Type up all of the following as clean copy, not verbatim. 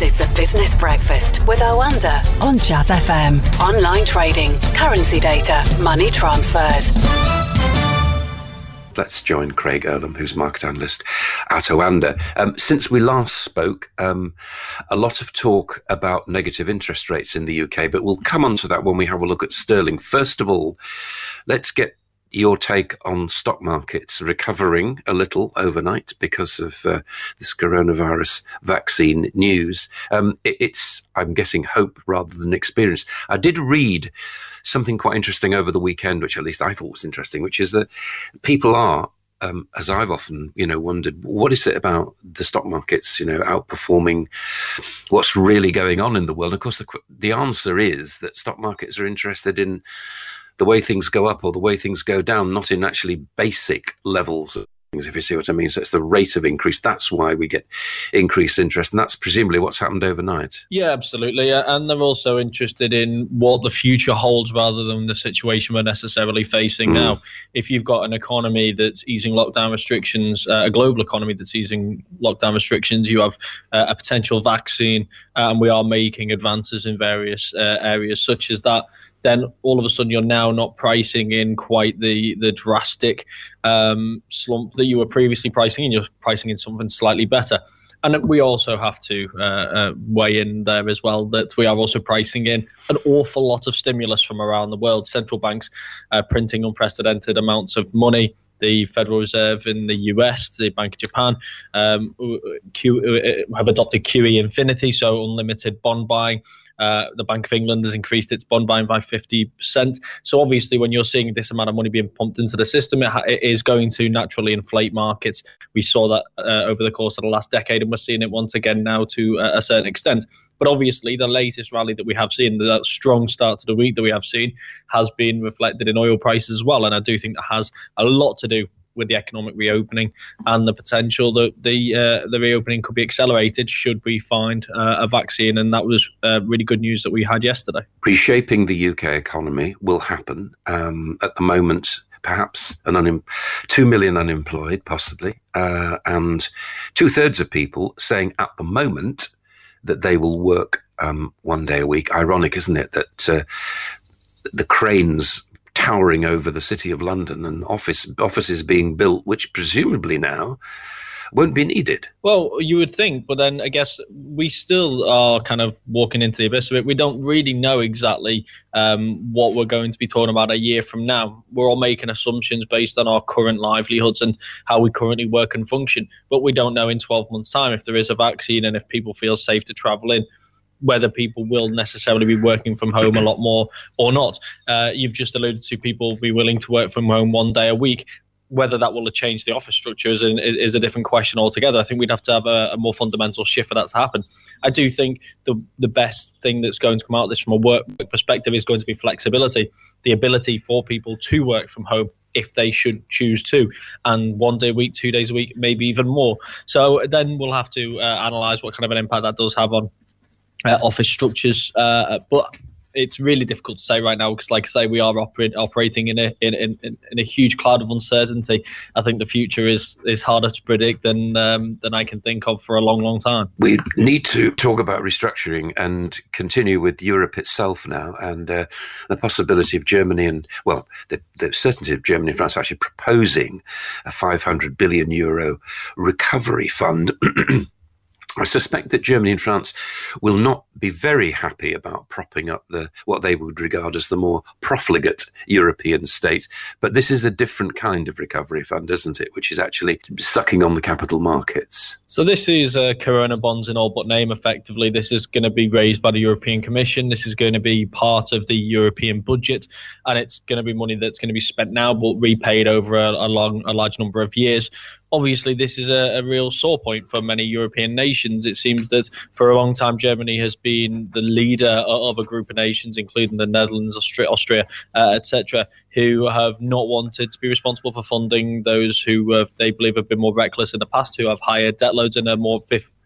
This is the Business Breakfast with Oanda on Jazz FM. Online trading, currency data, money transfers. Let's join Craig Erlam, who's market analyst at Oanda. Since we last spoke, a lot of talk about negative interest rates in the UK, but we'll come on to that when we have a look at sterling. First of all, let's get your take on stock markets recovering a little overnight because of this coronavirus vaccine news. It's, I'm guessing, hope rather than experience. I did read something quite interesting over the weekend, which at least I thought was interesting, which is that people are, as I've often, wondered, what is it about the stock markets, outperforming what's really going on in the world? Of course, the answer is that stock markets are interested in the way things go up or the way things go down, not in actually basic levels of things, if you see what I mean. So it's the rate of increase. That's why we get increased interest. And that's presumably what's happened overnight. Yeah, absolutely. And they're also interested in what the future holds rather than the situation we're necessarily facing now. If you've got an economy that's easing lockdown restrictions, a global economy that's easing lockdown restrictions, you have a potential vaccine, and we are making advances in various areas such as that. Then all of a sudden you're now not pricing in quite the drastic slump that you were previously pricing in. You're pricing in something slightly better. And we also have to weigh in there as well that we are also pricing in an awful lot of stimulus from around the world. Central banks printing unprecedented amounts of money. The Federal Reserve in the US, the Bank of Japan, have adopted QE infinity, so unlimited bond buying. The Bank of England has increased its bond buying by 50%. So obviously, when you're seeing this amount of money being pumped into the system, it is going to naturally inflate markets. We saw that over the course of the last decade, and we're seeing it once again now to a certain extent. But obviously, the latest rally that we have seen, that strong start to the week that we have seen, has been reflected in oil prices as well. And I do think that has a lot to do with the economic reopening and the potential that the reopening could be accelerated should we find a vaccine. And that was really good news that we had yesterday. Reshaping the UK economy will happen at the moment. Perhaps 2 million unemployed, possibly, and 2/3 of people saying at the moment that they will work 1 day a week. Ironic, isn't it, that the cranes towering over the City of London and offices being built, which presumably now won't be needed. Well, you would think, but then I guess we still are kind of walking into the abyss of it. We don't really know exactly what we're going to be talking about a year from now. We're all making assumptions based on our current livelihoods and how we currently work and function, but we don't know in 12 months' time if there is a vaccine and if people feel safe to travel in, whether people will necessarily be working from home a lot more or not. You've just alluded to people be willing to work from home 1 day a week. Whether that will change the office structure is a different question altogether. I think we'd have to have a more fundamental shift for that to happen. I do think the best thing that's going to come out of this from a work perspective is going to be flexibility, the ability for people to work from home if they should choose to, and 1 day a week, 2 days a week, maybe even more. So then we'll have to analyse what kind of an impact that does have on office structures, but it's really difficult to say right now because, like I say, we are operating in a huge cloud of uncertainty. I think the future is harder to predict than I can think of for a long, long time. We need to talk about restructuring and continue with Europe itself now, and the possibility of Germany and, well, the certainty of Germany and France actually proposing a €500 billion recovery fund. I suspect that Germany and France will not be very happy about propping up what they would regard as the more profligate European state. But this is a different kind of recovery fund, isn't it, which is actually sucking on the capital markets. So this is Corona bonds in all but name, effectively. This is going to be raised by the European Commission. This is going to be part of the European budget. And it's going to be money that's going to be spent now but repaid over a large number of years. Obviously, this is a real sore point for many European nations. It seems that for a long time, Germany has been the leader of a group of nations, including the Netherlands, Austria, etc., who have not wanted to be responsible for funding those who they believe have been more reckless in the past, who have higher debt loads and are more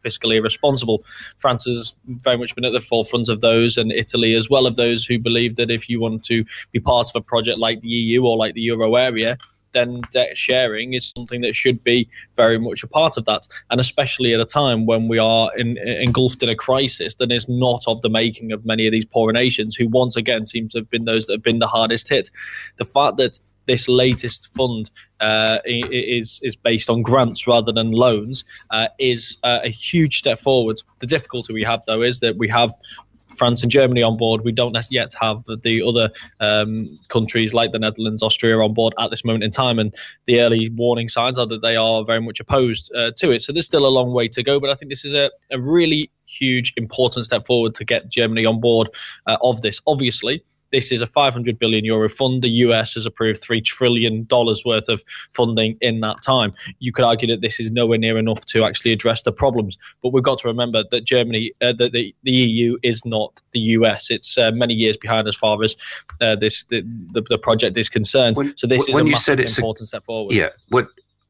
fiscally irresponsible. France has very much been at the forefront of those, and Italy as well, of those who believe that if you want to be part of a project like the EU or like the Euro area, dividend sharing is something that should be very much a part of that, and especially at a time when we are engulfed in a crisis that is not of the making of many of these poorer nations, who once again seems to have been those that have been the hardest hit. The fact that this latest fund is based on grants rather than loans is a huge step forward. The difficulty we have, though, is that we have France and Germany on board. We don't yet have the other countries like the Netherlands, Austria on board at this moment in time, and the early warning signs are that they are very much opposed to it. So there's still a long way to go, but I think this is a really huge, important step forward to get Germany on board of this. Obviously, this is a 500 billion euro fund. The US has approved $3 trillion worth of funding in that time. You could argue that this is nowhere near enough to actually address the problems, but we've got to remember that Germany, that the EU is not the US. It's many years behind as far as the project is concerned. So this is a massive, important step forward. Yeah.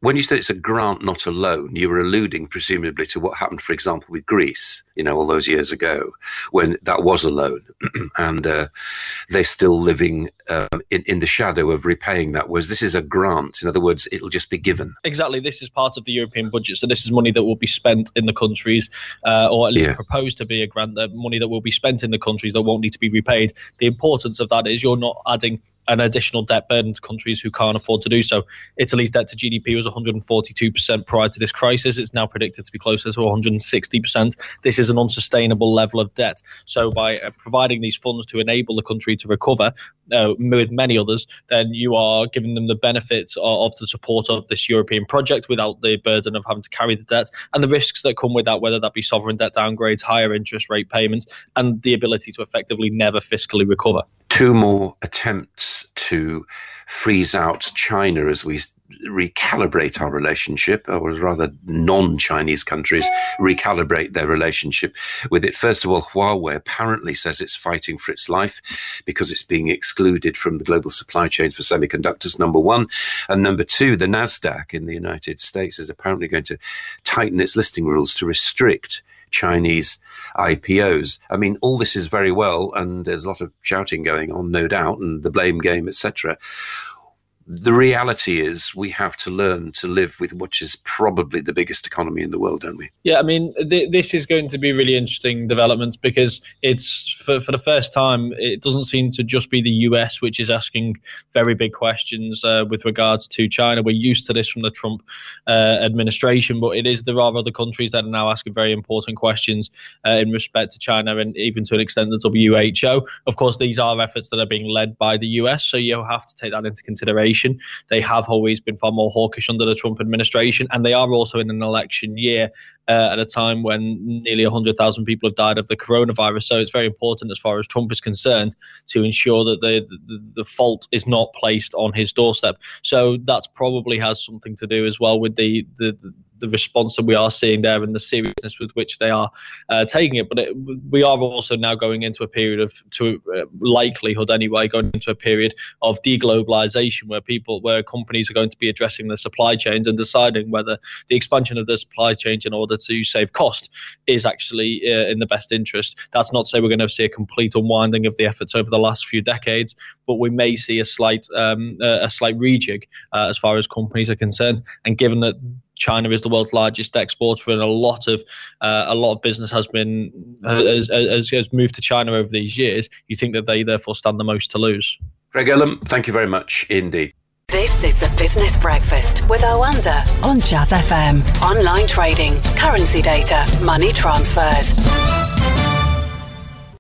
When you said it's a grant, not a loan, you were alluding presumably to what happened, for example, with Greece, you know, all those years ago, when that was a loan, and they're still living in the shadow of repaying that. Whereas this is a grant. In other words, it'll just be given. Exactly. This is part of the European budget, so this is money that will be spent in the countries, or at least proposed to be a grant, that money that will be spent in the countries that won't need to be repaid. The importance of that is you're not adding an additional debt burden to countries who can't afford to do so. Italy's debt to GDP was 142% prior to this crisis. It's now predicted to be closer to 160%. This is an unsustainable level of debt. So by providing these funds to enable the country to recover, with many others, then you are giving them the benefits of the support of this European project without the burden of having to carry the debt and the risks that come with that, whether that be sovereign debt downgrades, higher interest rate payments, and the ability to effectively never fiscally recover. Two more attempts to freeze out China as we recalibrate our relationship, or rather non-Chinese countries recalibrate their relationship with it. First of all, Huawei apparently says it's fighting for its life because it's being excluded from the global supply chains for semiconductors, number one. And number two, the NASDAQ in the United States is apparently going to tighten its listing rules to restrict Chinese IPOs. I mean, all this is very well, and there's a lot of shouting going on, no doubt, and the blame game, etc. The reality is we have to learn to live with what is probably the biggest economy in the world, don't we? Yeah, I mean, this is going to be really interesting developments, because it's for the first time, it doesn't seem to just be the US which is asking very big questions with regards to China. We're used to this from the Trump administration, but there are other countries that are now asking very important questions in respect to China, and even to an extent the WHO. Of course, these are efforts that are being led by the US, so you have to take that into consideration. They have always been far more hawkish under the Trump administration, and they are also in an election year at a time when nearly 100,000 people have died of the coronavirus. So it's very important, as far as Trump is concerned, to ensure that the fault is not placed on his doorstep. So that's probably has something to do as well with the response that we are seeing there and the seriousness with which they are taking it. But we are also now going into a period of, likelihood anyway, going into a period of deglobalization, where companies are going to be addressing their supply chains and deciding whether the expansion of their supply chains in order to save cost is actually in the best interest. That's not to say we're going to see a complete unwinding of the efforts over the last few decades, but we may see a slight rejig as far as companies are concerned. And given that China is the world's largest exporter, and a lot of business has moved to China over these years, you think that they therefore stand the most to lose. Craig Erlam, thank you very much indeed. This is the Business Breakfast with Oanda on Jazz FM. Online trading, currency data, money transfers.